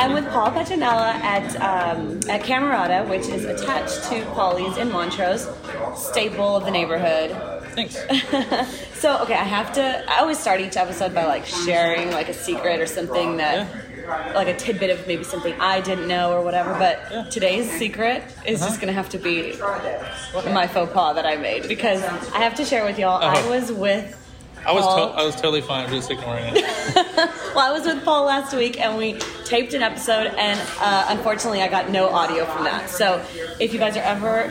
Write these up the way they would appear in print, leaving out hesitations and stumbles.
I'm with Paul Petronella at Camerata, which is attached to Paulie's in Montrose, staple of the neighborhood. Thanks. So, okay, I always start each episode by sharing a secret or something that, a tidbit of maybe something I didn't know or whatever, but today's secret is just going to have to be my faux pas that I made, because I have to share with y'all, I was totally fine. I'm just ignoring it. Well, I was with Paul last week, and we taped an episode, and unfortunately, I got no audio from that. So, if you guys are ever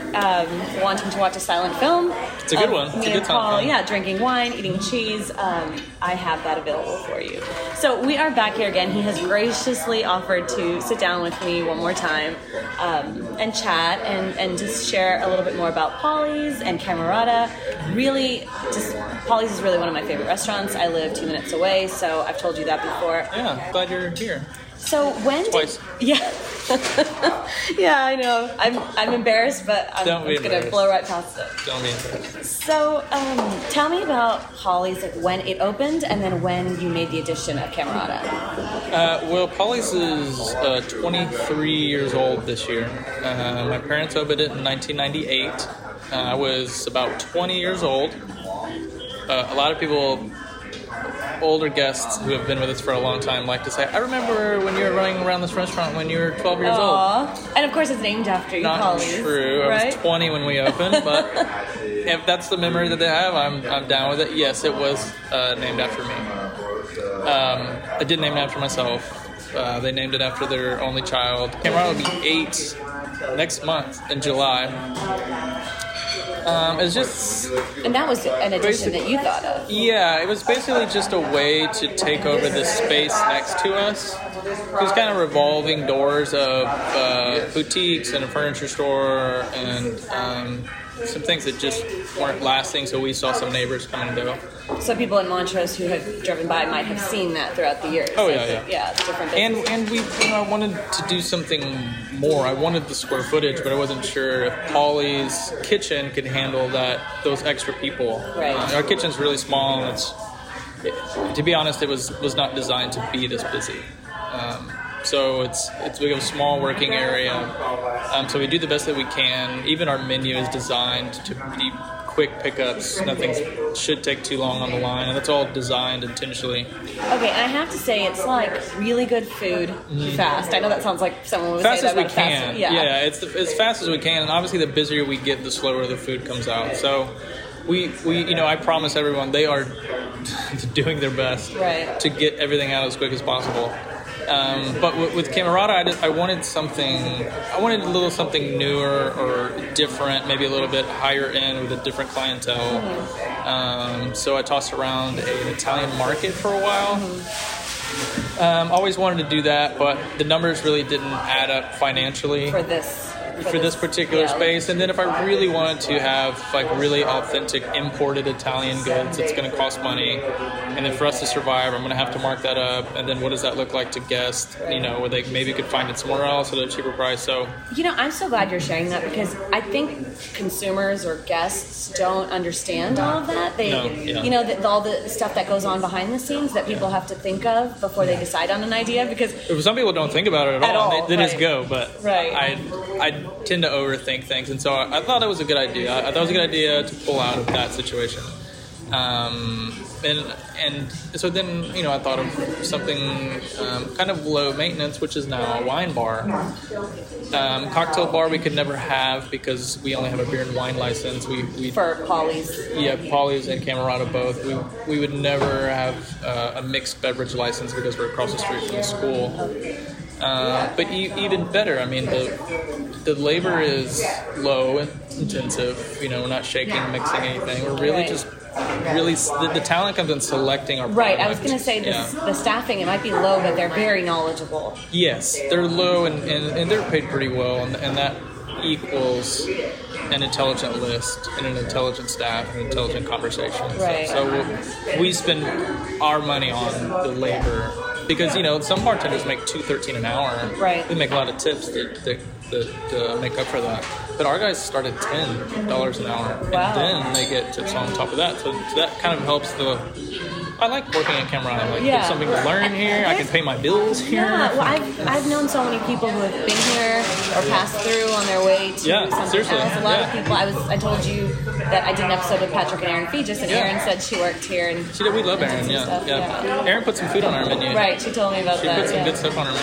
wanting to watch a silent film, it's a good one. It's a good time. Yeah, drinking wine, eating cheese. I have that available for you. So we are back here again. He has graciously offered to sit down with me one more time and chat and just share a little bit more about Paulie's and Camerata. Really, Paulie's is really one of my favorite restaurants. I live 2 minutes away, so I've told you that before. Yeah, glad you're here. So yeah, I know. I'm embarrassed, but I'm just going to blow right past it. Don't be embarrassed. So tell me about Paulie's, when it opened and then when you made the addition of Camerata. Well, Paulie's is 23 years old this year. My parents opened it in 1998. I was about 20 years old. A lot of people... older guests who have been with us for a long time like to say, I remember when you were running around this restaurant when you were 12 years old. And of course it's named after you, Paulie's. Not true. Right? I was 20 when we opened, but if that's the memory that they have, I'm down with it. Yes, it was named after me. I did name it after myself. They named it after their only child. Camerata will be 8 next month in July. And that was an addition that you thought of. Yeah, it was basically just a way to take over this space next to us. It was kind of revolving doors of boutiques and a furniture store and some things that just weren't lasting, so we saw some neighbors come and go. So people in Montrose who have driven by might have seen that throughout the years. Oh, yeah, it's different things. And we wanted to do something more. I wanted the square footage, but I wasn't sure if Paulie's kitchen could handle those extra people. Right. Our kitchen's really small, and to be honest, it was not designed to be this busy. So we have a small working area, so we do the best that we can. Even our menu is designed to be quick pickups. Nothing should take too long on the line, and that's all designed intentionally. Okay, and I have to say, it's really good food, fast. I know that sounds like someone would fast say that. Fast as we can. Yeah, it's as fast as we can, and obviously the busier we get, the slower the food comes out. So we I promise everyone they are doing their best to get everything out as quick as possible. But with Camerata, I wanted a little something newer or different, maybe a little bit higher end with a different clientele. So I tossed around an Italian market for a while. Always wanted to do that, but the numbers really didn't add up financially for this particular space. And then if I really wanted to have really authentic imported Italian goods, it's going to cost money. And then for us to survive, I'm going to have to mark that up. And then what does that look like to guests, where they maybe could find it somewhere else at a cheaper price. So, I'm so glad you're sharing that, because I think consumers or guests don't understand all of that. All the stuff that goes on behind the scenes that people have to think of before they decide on an idea, because some people don't think about it at all. They just go, but I tend to overthink things, and so I thought it was a good idea. I thought it was a good idea to pull out of that situation, and so then I thought of something kind of low maintenance, which is now a wine bar, cocktail bar. We could never have because we only have a beer and wine license. We for Paulie's, Paulie's and Camerata both. We would never have a mixed beverage license because we're across the street from the school. But even better, the labor is low and intensive. We're not shaking, mixing anything. We're really just... the talent comes in selecting our product. Right, I was going to say the staffing, it might be low, but they're very knowledgeable. Yes, they're low and they're paid pretty well, and that equals an intelligent list and an intelligent staff and an intelligent conversation. Right. So we spend our money on the labor. Because, some bartenders make $2.13 an hour. Right. We make a lot of tips that make up for that. But our guys start at $10 an hour. Wow. And then they get tips on top of that. So that kind of helps the I like working at Camerata. Like, there's something to learn here. I can pay my bills here. Yeah, well, I've known so many people who have been here or passed through on their way to something else. A lot of people. I told you that I did an episode with Patrick and Aaron Fegis, and Aaron said she worked here. And she did. We love Aaron. Yeah. Aaron put some food on our menu. Right. She told me about that. She put some good stuff on our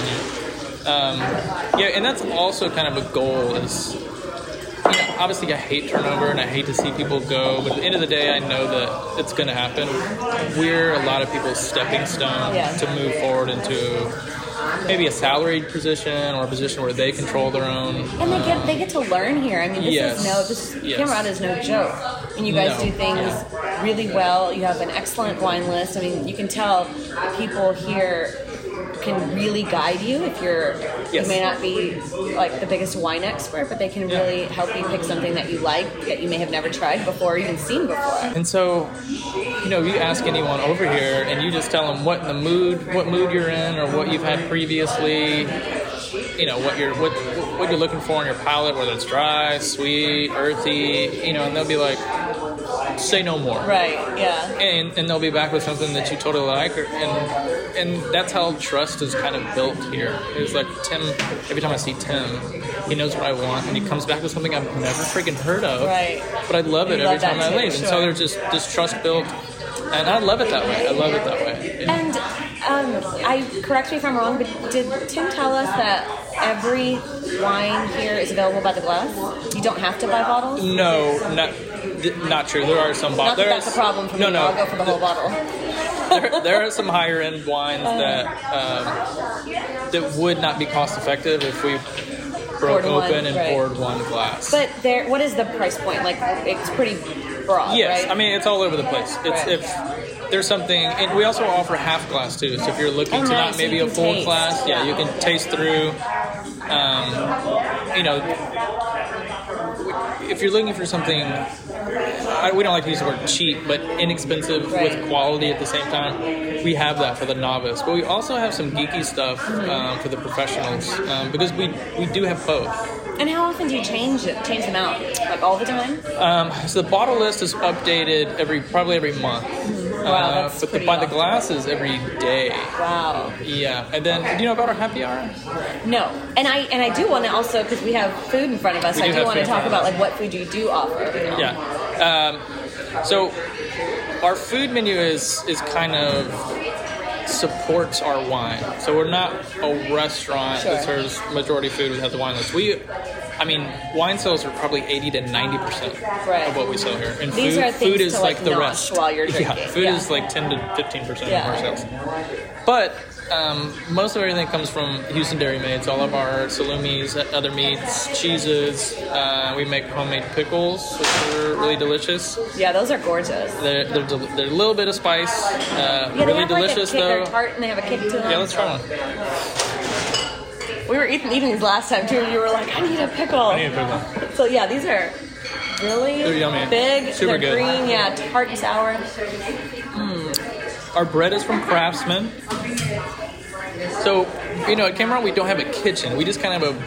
menu. And that's also kind of a goal is, obviously I hate turnover and I hate to see people go, but at the end of the day, I know that it's going to happen. We're a lot of people's stepping stone to move forward into maybe a salaried position or a position where they control their own. And they get to learn here. I mean, this Camerata is no joke. And you guys do things really well. You have an excellent wine list. I mean, you can tell people here can really guide you if you may not be like the biggest wine expert, but they can really help you pick something that you like that you may have never tried before or even seen before. And so, you ask anyone over here and you just tell them what mood you're in or what you've had previously, what you're looking for in your palate, whether it's dry, sweet, earthy, and they'll be like, say no more. Right, yeah. And they'll be back with something that you totally like. And that's how trust is kind of built here. It's like Tim, every time I see Tim, he knows what I want. And he comes back with something I've never freaking heard of. Right. But I love it every time I leave. Sure. And so there's just this trust built. And I love it that way. And correct me if I'm wrong, but did Tim tell us that every wine here is available by the glass? You don't have to buy bottles? No, not true. There are some bottles. That's a problem for me. No. I'll go for the whole bottle. There are some higher end wines that would not be cost effective if we broke open and poured one glass. But what is the price point? Like, it's pretty broad. Yes, right? I mean it's all over the place. There's something, and we also offer half glass too. So if you're looking to not maybe a full glass, you can taste through. If you're looking for something, we don't like to use the word cheap, but inexpensive with quality at the same time, we have that for the novice. But we also have some geeky stuff for the professionals because we do have both. And how often do you change them out? Like all the time? So the bottle list is updated every month. Wow, that's but by the glasses every day. Wow. Yeah, and then do you know about our happy hour? No, and I do want to also because we have food in front of us. I do want to talk about like what food you do offer. So our food menu is kind of supports our wine. So we're not a restaurant that serves majority food that has a wine list. Wine sales are probably 80 to 90% of what we sell here. And food is like the rest. While you're drinking. Yeah, food is like 10 to 15% of our sales. But most of everything comes from Houston Dairymaids. All of our salumis, other meats, cheeses. We make homemade pickles, which are really delicious. Yeah, those are gorgeous. They're a little bit of spice. Really delicious though. They're tart and they have a kick to them. Yeah, let's try one. We were eating these last time too, and you were like, I need a pickle. So yeah, these are really big, super good. Green, tart and sour. Our bread is from Craftsman. So, at Camerata we don't have a kitchen. We just kind of have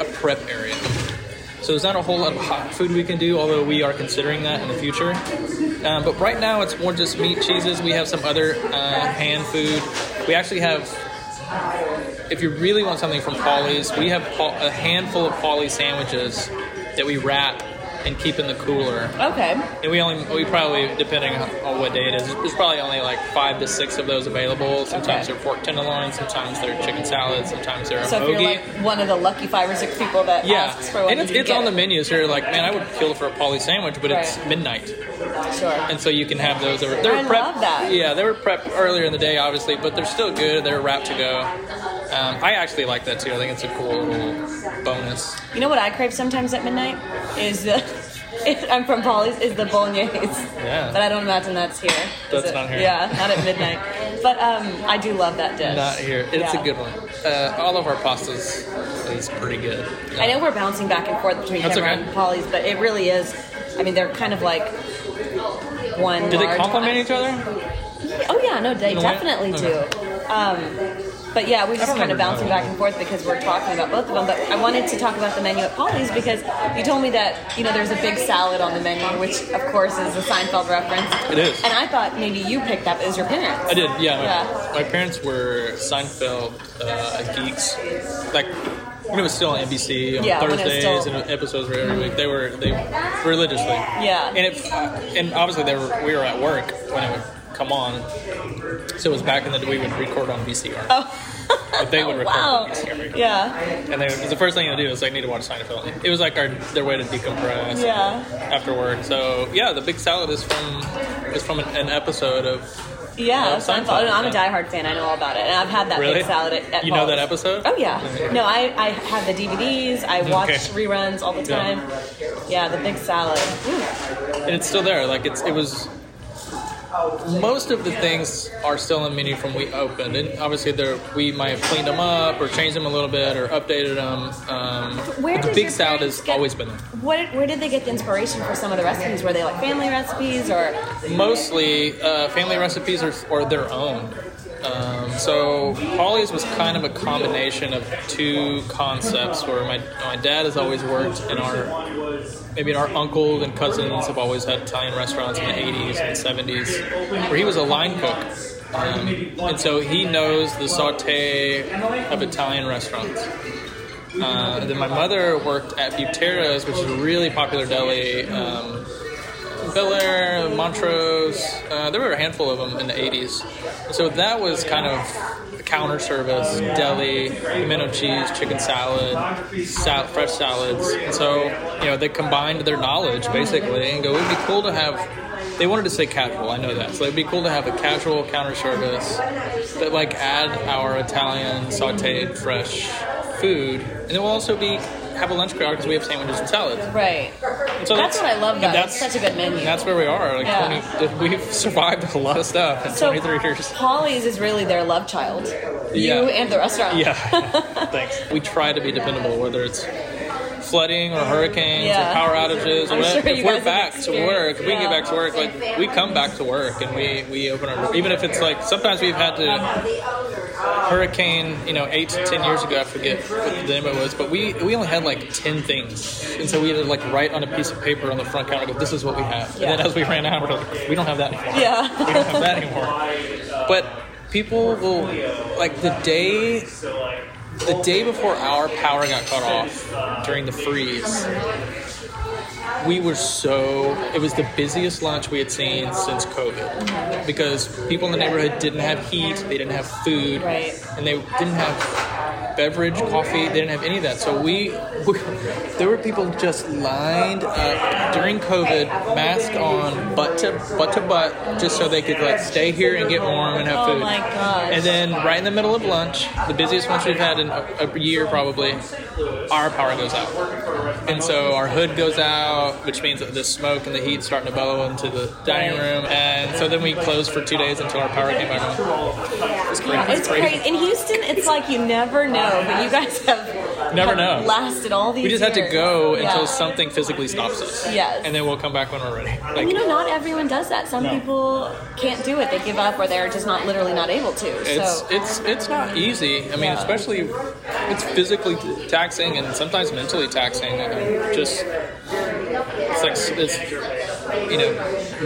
a prep area. So there's not a whole lot of hot food we can do, although we are considering that in the future. But right now it's more just meat, cheeses. We have some other hand food. We actually have... If you really want something from Paulie's, we have a handful of Paulie's sandwiches that we wrap and keep in the cooler. Okay. And we probably, depending on what day it is, there's probably only like 5 to 6 of those available. Sometimes they're pork tenderloins, sometimes they're chicken salad, sometimes they're a hoagie. So if you're like one of the lucky 5 or 6 people that asks for one, and it's on the menu, so you're like, man, I would kill for a Paulie's sandwich, but it's midnight. Sure. And so you can have those over. Love that. Yeah, they were prepped earlier in the day, obviously, but they're still good. They're wrapped to go. I actually like that too. I think it's a cool little bonus. You know what I crave sometimes at midnight is I'm from Paulie's is the bolognese. Yeah. But I don't imagine that's here. Not here. Yeah, not at midnight. But I do love that dish. Not here. It's a good one. All of our pastas is pretty good. Yeah. I know we're bouncing back and forth between Camerata and Paulie's, but it really is. I mean, they're kind of like one. Do they complement each other? Oh yeah, no, they definitely do. But yeah, we're just kind of bouncing back and forth because we're talking about both of them. But I wanted to talk about the menu at Paulie's because you told me that, you know, there's a big salad on the menu, which of course is a Seinfeld reference. It is. And I thought maybe you picked up as your parents. I did, yeah. My parents were Seinfeld geeks. Like, when it was still on NBC on Thursdays, and episodes were every week. They religiously. Yeah. And obviously we were at work when it would come on. So it was back in the day we would record on VCR. Oh. But they would record on VCR. Yeah. And it was the first thing they do is they need to watch Seinfeld. It was like their way to decompress. Yeah. After work. So yeah, the big salad is from an episode of. Yeah, Seinfeld. I'm a diehard fan. I know all about it. And I've had that big salad at Paul's. Know that episode? Oh, yeah. No, I have the DVDs. I watch reruns all the time. Yeah, the big salad. Ooh. And it's still there. Like, it was... Most of the things are still in the menu from we opened. And obviously, we might have cleaned them up or changed them a little bit or updated them. The big salad has always been there. Where did they get the inspiration for some of the recipes? Were they like family recipes or? Mostly family recipes or their own. So Paulie's was kind of a combination of two concepts where my dad has always worked in our uncles and cousins have always had Italian restaurants in the 80s and 70s where he was a line cook. And so he knows the saute of Italian restaurants. And then my mother worked at Butera's, which is a really popular deli, Bel Air, Montrose, there were a handful of them in the 80s. So that was kind of counter service, deli, pimento cheese, chicken salad, fresh salads. And so, you know, they combined their knowledge basically and go, it would be cool to have, they wanted to say casual, I know that. So it would be cool to have a casual counter service that like add our Italian sauteed fresh food. And it will also have a lunch crowd because we have sandwiches and salads. Right. And so that's what I love, though. That's such a good menu. That's where we are. Like, we've survived a lot of stuff in 23 years. Paulie's is really their love child. You and the restaurant. Yeah. Thanks. We try to be dependable, whether it's flooding or hurricanes or power outages. Or whatever. If we're back to work, we get back to work. Like, we come back to work and we open our door. Even if it's like, sometimes we've had to... Hurricane, 8 to 10 years ago, I forget what the name it was, but we only had like 10 things, and so we had to like write on a piece of paper on the front counter, go, this is what we have, and then as we ran out, we're like, we don't have that anymore. We don't have that anymore. But people will like the day before our power got cut off during the freeze. It was the busiest lunch we had seen since COVID because people in the neighborhood didn't have heat, they didn't have food, and they didn't have beverage, coffee, they didn't have any of that. So there were people just lined up during COVID, mask on, butt to butt, just so they could like stay here and get warm and have food. Oh my gosh. And then right in the middle of lunch, the busiest lunch we've had in a year probably, our power goes out. And so our hood goes out, which means that the smoke and the heat starting to bellow into the dining room, and so then we closed for 2 days until our power came back on. It's crazy. It's crazy. In Houston, it's like you never know, but you guys have lasted all these years. We just have to go until something physically stops us. Yes. And then we'll come back when we're ready. Like, not everyone does that. Some people can't do it. They give up or they're just not literally not able to. It's not easy. I mean, especially it's physically taxing and sometimes mentally taxing. It's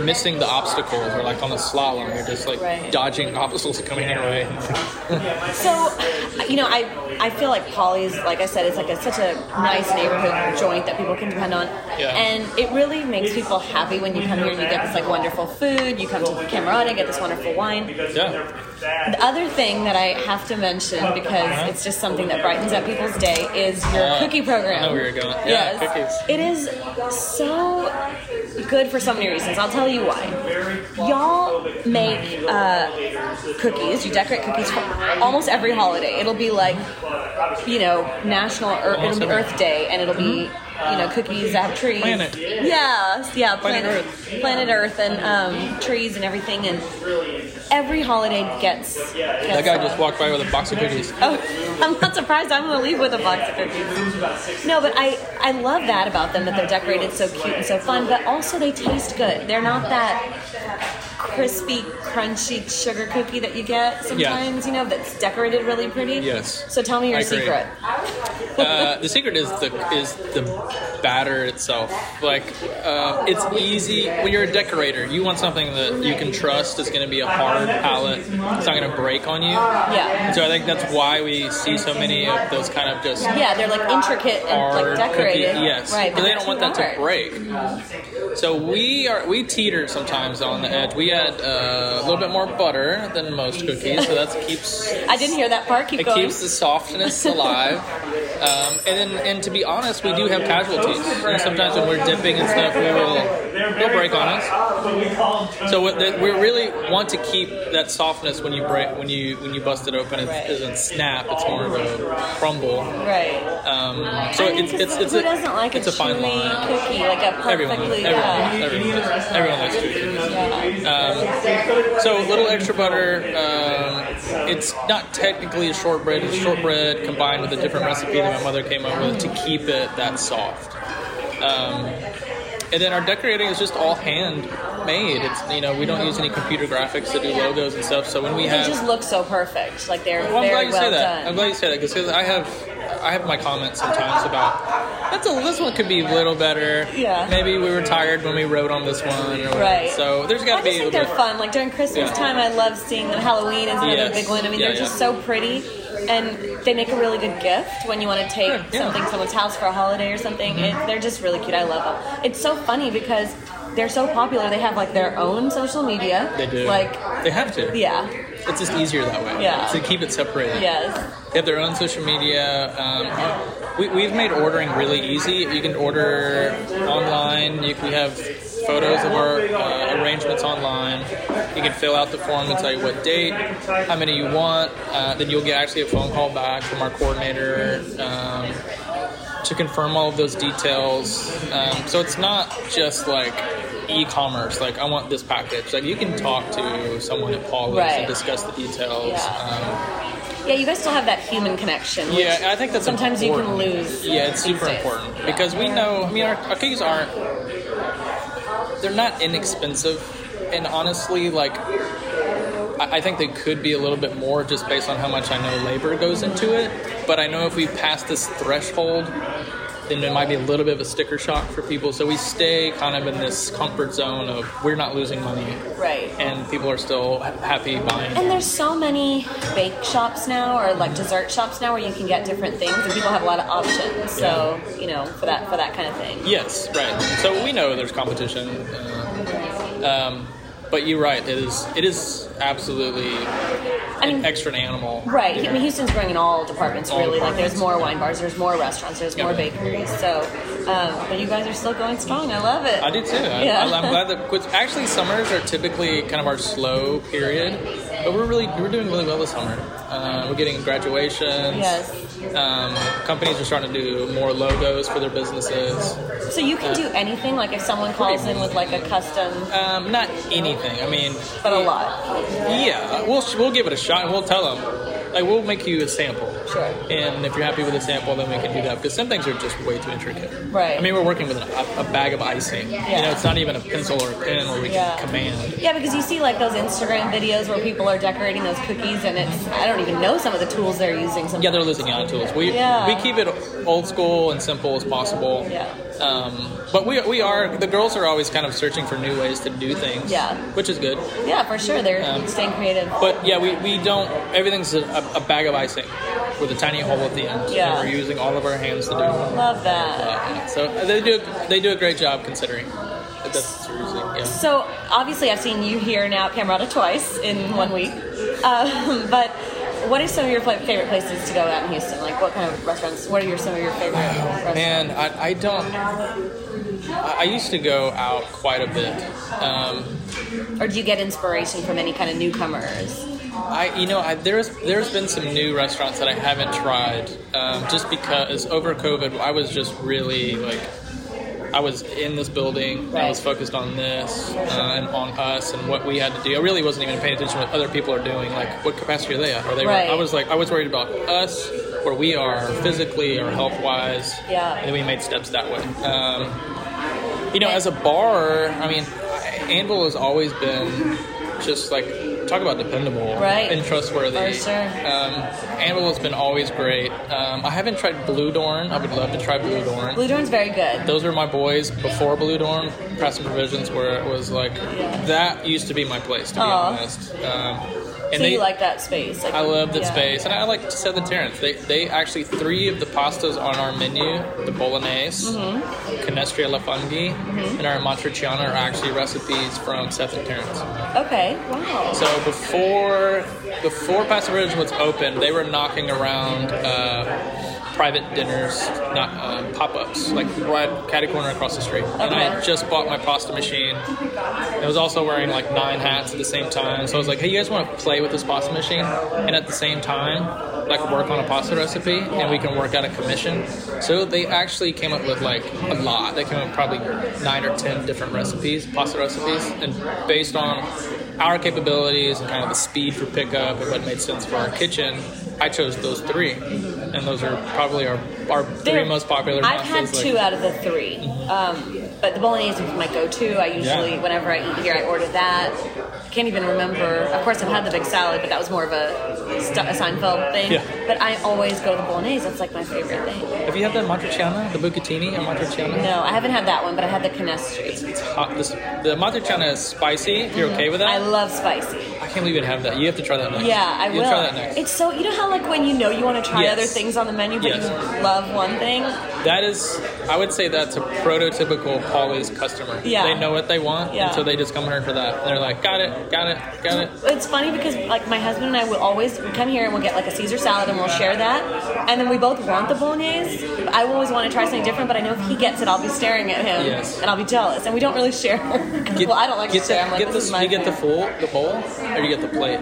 missing the obstacles or like on the slalom, you're just like dodging obstacles coming your way. So, I feel like Paulie's, like I said, it's like such a nice neighborhood joint that people can depend on. Yeah. And it really makes people happy when you come here and you get this like wonderful food, you come to Camerata, get this wonderful wine. Yeah. The other thing that I have to mention because it's just something that brightens up people's day is your cookie program. I know where you're going. Yeah, cookies. It is so good for so many reasons. I'll tell you why. Y'all make cookies. You decorate cookies for almost every holiday. It'll be like, National Earth Day, and it'll be cookies that have trees. Planet. Yeah, Planet Earth and trees and everything. And every holiday gets that guy just walked by with a box of cookies. Oh, I'm not surprised. I'm going to leave with a box of cookies. No, but I love that about them, that they're decorated so cute and so fun, but also they taste good. They're not that crispy, crunchy sugar cookie that you get sometimes, you know, that's decorated really pretty. Yes. So tell me your secret. The secret is the batter itself. Like, it's easy. When you're a decorator, you want something that you can trust is going to be a hard palate. It's not going to break on you. Yeah. And so I think that's why we see so many of those kind of just... Yeah, they're like intricate and like decorated. Cookie, yes. Right. But they don't want that to break. So we teeter sometimes on the edge. We add a little bit more butter than most cookies, so that keeps... I didn't hear that part. Keep going. It keeps the softness alive. And to be honest, we do have casualties. And sometimes when we're dipping and stuff, it'll break on us. So we really want to keep that softness when you break, when you bust it open. It doesn't snap. It's more of a crumble. Right. So it's who doesn't like it's a fine line. Cookie, like a perfectly everyone likes cookies. So a little extra butter. It's not technically a shortbread. It's shortbread combined with a different recipe that my mother came up with to keep it that soft. And then our decorating is just all hand made. It's, you know, we don't use any computer graphics to do logos and stuff. So when we have, they just look so perfect. Like they're I'm glad you say that because I have my comments sometimes about this one could be a little better. Yeah. Maybe we were tired when we wrote on this one. Or right. So there's got to be. I think they're fun. Like during Christmas time, I love seeing them. Halloween is another big one. I mean, they're just so pretty. And they make a really good gift when you want to take something to someone's house for a holiday or something. Mm-hmm. They're just really cute. I love them. It's so funny because they're so popular. They have like their own social media. They do. Like they have to. Yeah. It's just easier that way. Yeah. To keep it separated. Yes. They have their own social media. We've made ordering really easy. You can order online. We have photos of our arrangements online. You can fill out the form and tell you what date, how many you want. Then you'll get actually a phone call back from our coordinator to confirm all of those details. So it's not just like e-commerce, like I want this package. Like you can talk to someone at Paulie's and discuss the details. Yeah. Yeah, you guys still have that human connection. Yeah, I think that's sometimes important. You can lose. Yeah, it's super important because we know. I mean, our cookies aren't—they're not inexpensive, and honestly, like I think they could be a little bit more just based on how much I know labor goes into it. But I know if we pass this threshold, then it might be a little bit of a sticker shock for people. So we stay kind of in this comfort zone of we're not losing money. Right. And people are still happy buying. And there's so many bake shops now or like dessert shops now where you can get different things and people have a lot of options. So, you know, for that kind of thing. Yes, right. So we know there's competition. But you're right. It is absolutely extra an animal. Right. You know? I mean, Houston's growing in all departments, all really. Departments. Like, there's more wine bars, there's more restaurants, there's more bakeries. So, but you guys are still going strong. I love it. I do, too. Yeah. I'm glad that... Actually, summers are typically kind of our slow period. But we're doing really well this summer. We're getting graduations. Yes. Companies are starting to do more logos for their businesses. So you can do anything? Like if someone calls in with like a custom... not anything. I mean... But a lot. Yeah. We'll give it a shot and we'll tell them. Like we'll make you a sample. Sure. And if you're happy with the sample, then we can do that. Because some things are just way too intricate. Right. I mean, we're working with a bag of icing. Yeah. You know, it's not even a pencil or a pen where we can command. Yeah, because you see like those Instagram videos where people are decorating those cookies and it's... I don't even know some of the tools they're using sometimes. Yeah, they're losing out. Tools. We keep it old school and simple as possible. Yeah. But the girls are always kind of searching for new ways to do things. Yeah. Which is good. Yeah, for sure. They're staying creative. But yeah, we don't. Everything's a bag of icing with a tiny hole at the end. Yeah. And we're using all of our hands to do it. Love that. So they do a great job considering. That's usually, So obviously, I've seen you here now at Camerata twice in 1 week, but. What are some of your favorite places to go out in Houston? Like, what kind of restaurants? What are some of your favorite restaurants? Man, I don't... I used to go out quite a bit. Or do you get inspiration from any kind of newcomers? There's been some new restaurants that I haven't tried. Just because over COVID, I was just really, like... I was in this building. Right. I was focused on this and on us and what we had to do. I really wasn't even paying attention to what other people are doing. Like, what capacity are they at? I was worried about us, where we are physically or health-wise. Yeah. And we made steps that way. As a bar, I mean, Anvil has always been just like, talk about dependable and trustworthy. For sure. Anvil has been always great. I haven't tried Blue Dorn. I would love to try Blue Dorn. Blue Dorn's very good. Those were my boys before Blue Dorn. Press and Provisions, where it was like, that used to be my place, to be honest. And so you like that space. Like, I love that space. And I like Sedentarians. They actually, three of the pastas on our menu, the bolognese, canestra alla funghi, and our matriciana are actually recipes from Sedentarians. Okay, wow. So before Pasta Bridge was open, they were knocking around private dinners, not pop-ups, like right catty corner across the street. And I just bought my pasta machine. I was also wearing like 9 hats at the same time. So I was like, hey, you guys want to play with this pasta machine and at the same time like work on a pasta recipe and we can work out a commission? So they actually came up with like a lot. They came up with probably 9 or 10 different recipes, pasta recipes, and based on our capabilities and kind of the speed for pickup and what made sense for our kitchen, I chose those 3, and those are probably our 3 most popular. I've had 2 out of the 3, but the bolognese is my go-to. I usually, whenever I eat here, I order that. I can't even remember. Of course, I've had the big salad, but that was more of a Seinfeld thing. Yeah. But I always go to the bolognese. That's like my favorite thing. Have you had the matriciana, the bucatini and matriciana? No, I haven't had that one, but I had the canestri. It's hot. The matriciana is spicy. If you're okay with that? I love spicy. I can't believe you have that. You have to try that next. Yeah, I will. Try that next. It's so, you know how like when you know you want to try other things on the menu, but you love one thing? That is, I would say that's a prototypical Paulie's customer. Yeah. They know what they want, and so they just come here for that. And they're like, got it. It's funny because like my husband and I will always, we come here and we'll get like a Caesar salad and we'll share that. And then we both want the bolognese. I always want to try something different, but I know if he gets it, I'll be staring at him, and I'll be jealous. And we don't really share. I don't like to share. I'm like, you get the bowl, or you get the plate?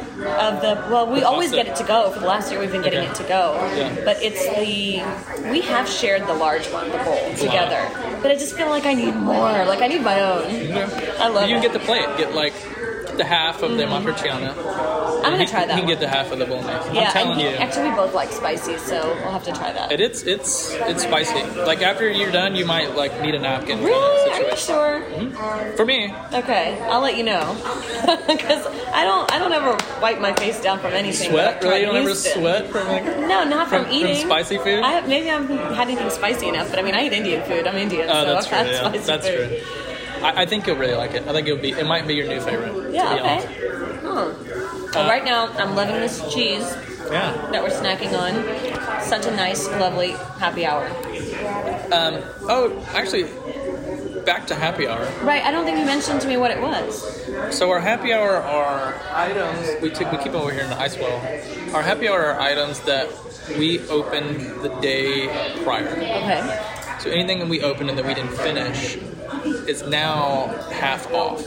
We always get it to go. For the last year, we've been getting it to go. Yeah. But we have shared the large one, the bowl, together. Wow. But I just feel like I need more. Like, I need my own. Yeah. I love it. You can get the plate. Get, like, the half of the matriciana. I'm going to try that. You can get the half of the bolognese. Yeah, I'm telling you. Actually, we both like spicy, so we'll have to try that. It's spicy. Like, after you're done, you might, like, need a napkin. Really? Are you sure? Mm-hmm. For me. Okay. I'll let you know. Because I don't ever wipe my face down from anything. Sweat? Really? You don't ever sweat from, like... No, not from eating. From spicy food? Maybe I haven't had anything spicy enough, but, I mean, I eat Indian food. I'm Indian, so I've had spicy food. That's true. I think you'll really like it. I think it might be your new favorite. Yeah, to be honest. Well, right now, I'm loving this cheese that we're snacking on. Such a nice, lovely happy hour. Actually, back to happy hour. Right, I don't think you mentioned to me what it was. So our happy hour are items, we keep over here in the ice well. Our happy hour are items that we opened the day prior. Okay. So anything that we opened and that we didn't finish, it's now half off.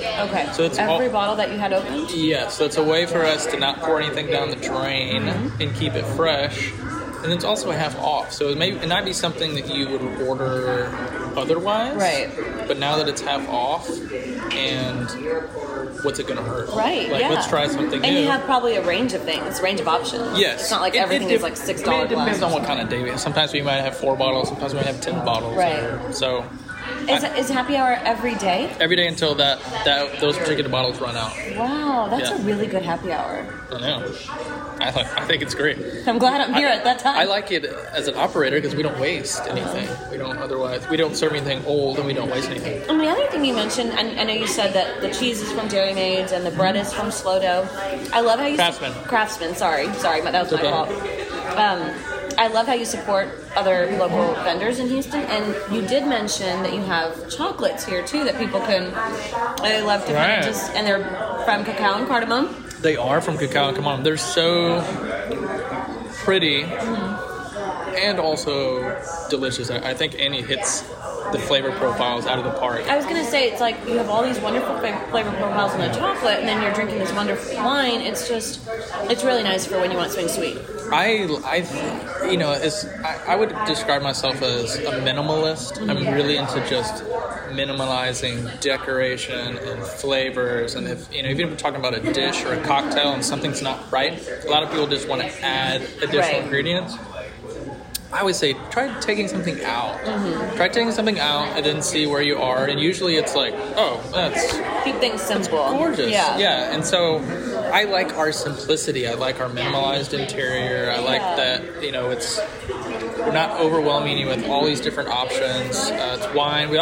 Okay. So it's every bottle that you had opened? Yeah, so it's a way for us to not pour anything down the drain and keep it fresh. And it's also a half off. So it might be something that you would order otherwise. Right. But now that it's half off, and what's it going to hurt? Right, let's try something new. And you have probably a range of things, range of options. Yes. It's not like everything is like $6 glass. It depends on what kind of day we have. Sometimes we might have 4 bottles. Sometimes we might have 10 bottles. Right. So... Is happy hour every day? Every day until those particular bottles run out. Wow, that's a really good happy hour. I know. I think it's great. I'm glad I'm here at that time. I like it as an operator because we don't waste anything. We don't serve anything old and we don't waste anything. And the other thing you mentioned, and I know you said that the cheese is from Dairymaids and the bread is from Slow Dough. I love how you... Craftsman, sorry, that was my fault. I love how you support other local vendors in Houston, and you did mention that you have chocolates here too that people can. I love to kind of just, and they're from Cacao and Cardamom. They are from Cacao and Cardamom. They're so pretty and also delicious. I think Annie hits the flavor profiles out of the park. I was going to say, it's like you have all these wonderful flavor profiles in the chocolate, and then you're drinking this wonderful wine. It's just, it's really nice for when you want something sweet. I would describe myself as a minimalist. I'm really into just minimalizing decoration and flavors, and even if we're talking about a dish or a cocktail and something's not right, a lot of people just want to add additional ingredients. I would say try taking something out. Mm-hmm. Try taking something out and then see where you are. And usually it's like, oh, that's... Keep things simple. That's gorgeous. Yeah. Yeah. And so I like our simplicity. I like our minimalized interior. I like that, you know, it's... We're not overwhelming you with all these different options. It's wine. We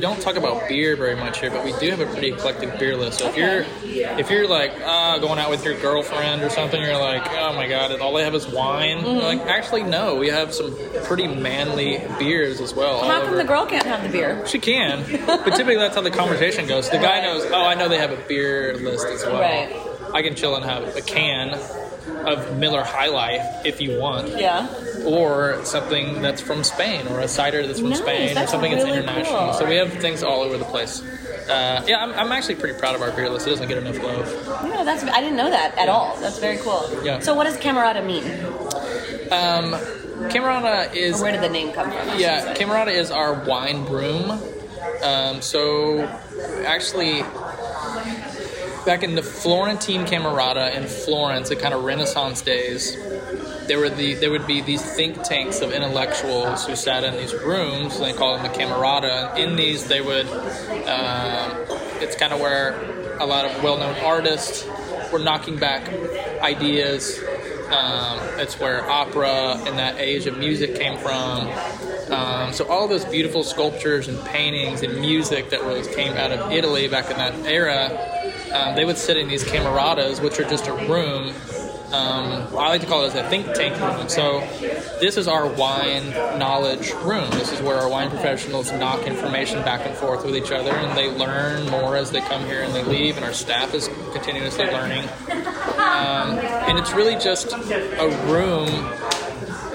don't talk about beer very much here, but we do have a pretty eclectic beer list. So if you're like going out with your girlfriend or something, you're like, oh my god, all they have is wine. Mm-hmm. Like, actually, no, we have some pretty manly beers as well. How come the girl can't have the beer? She can, but typically that's how the conversation goes. So the guy knows. Oh, I know they have a beer list as well. Right. I can chill and have a can of Miller High Life if you want. Yeah. Or something that's from Spain, or a cider that's from Spain, that's or something really that's international. Cool. So we have things all over the place. Yeah, I'm actually pretty proud of our beer list. It doesn't get enough love. Yeah, I didn't know that at all. That's very cool. Yeah. So what does Camerata mean? Camerata is... Or where did the name come from? Yeah, Camerata is our wine broom. So actually... Back in the Florentine Camerata in Florence, the kind of Renaissance days, there would be these think tanks of intellectuals who sat in these rooms, and they called them the Camerata. And in these, they would, it's kind of where a lot of well-known artists were knocking back ideas. It's where opera and that age of music came from. So all those beautiful sculptures and paintings and music that really came out of Italy back in that era, they would sit in these cameratas, which are just a room. I like to call it a think tank room. So this is our wine knowledge room. This is where our wine professionals knock information back and forth with each other, and they learn more as they come here and they leave, and our staff is continuously learning. And it's really just a room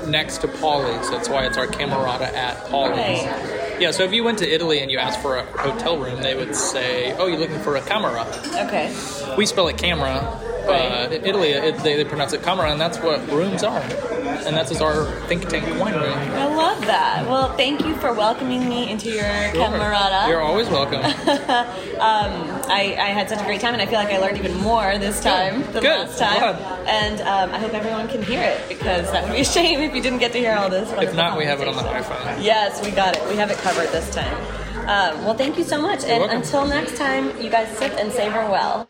next to Paulie's. That's why it's our Camerata at Paulie's. Okay. Yeah, so if you went to Italy and you asked for a hotel room, they would say, oh, you're looking for a camera. Okay. We spell it camera, but in Italy, they pronounce it camera, and that's what rooms are. And that's our think tank wine room. I love that. Well, thank you for welcoming me into your Camerata. You're always welcome. I had such a great time, and I feel like I learned even more this time than last time. Good. And I hope everyone can hear it, because that would be a shame if you didn't get to hear all this. If not, we have it on the iPhone. Yes, we got it. We have it covered this time. Well, thank you so much. You're welcome. Until next time, you guys sip and savor well.